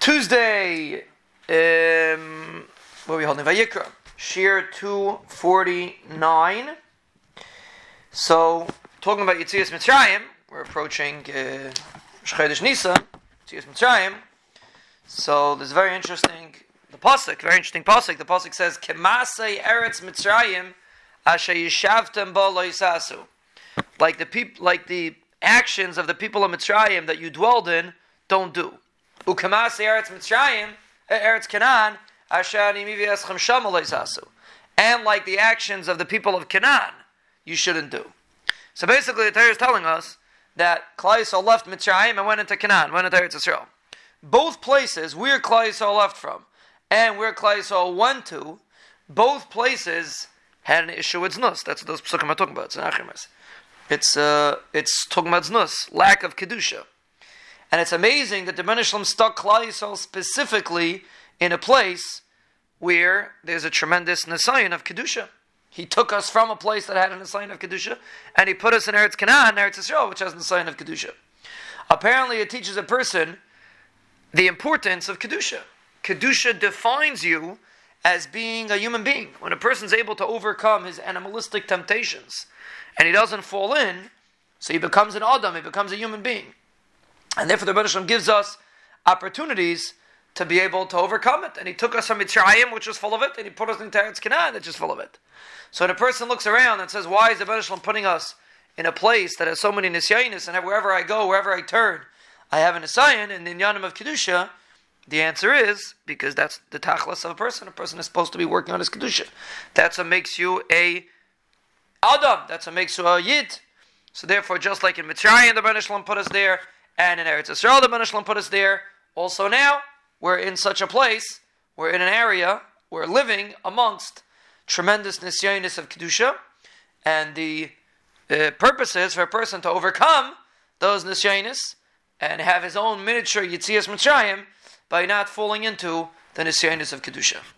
Tuesday, what are we holding? Vayikra, Shir 249. So, talking about Yitzias Mitzrayim, we're approaching Shchedish Nisa, Yitzias Mitzrayim. So, this is very interesting. The Pasuk says, Kemase Eretz Mitzrayim, ashe yishavtem ba lo yisasu. Like the actions of the people of Mitzrayim that you dwelled in, don't do. Ukamasi Eretz Mitzrayim, Eretz Canaan, asher ani mivi'eschem sham lo yisasu. And like the actions of the people of Canaan, you shouldn't do. So basically, the Torah is telling us that Klal Yisrael left Mitzrayim and went into Canaan, went into Eretz Yisrael. Both places where Klal Yisrael left from and where Klal Yisrael went to, both places had an issue with Znus. That's what those Pesukim are talking about. It's an achimas. It's talking about Znus, lack of Kedusha. And it's amazing that the B'nai Shalom stuck Klal Yisrael specifically in a place where there's a tremendous Nisayan of Kedusha. He took us from a place that had a Nisayan of Kedusha, and he put us in Eretz Canaan, Eretz Yisrael, which has a Nisayan of Kedusha. Apparently it teaches a person the importance of Kedusha. Kedusha defines you as being a human being. When a person's able to overcome his animalistic temptations, and he doesn't fall in, so he becomes an Adam, he becomes a human being. And therefore the B'nai Shalom gives us opportunities to be able to overcome it. And he took us from Mitzrayim, which was full of it, and he put us into Eretz Canaan, which is full of it. So when a person looks around and says, why is the B'nai Shalom putting us in a place that has so many Nisayanis, and wherever I go, wherever I turn, I have a Nisayan, and in the Inyanim of Kedusha, the answer is, because that's the Tachlas of a person. A person is supposed to be working on his Kedusha. That's what makes you a Adam. That's what makes you a Yid. So therefore, just like in Mitzrayim, the B'nai Shalom put us there, and in Eretz Yisrael, the B'nai Shalom put us there. Also now, we're in such a place, we're in an area, we're living amongst tremendous nisyonis of Kedusha, and the purpose is for a person to overcome those nisyonis and have his own miniature Yitzias Mitzrayim by not falling into the nisyonis of Kedusha.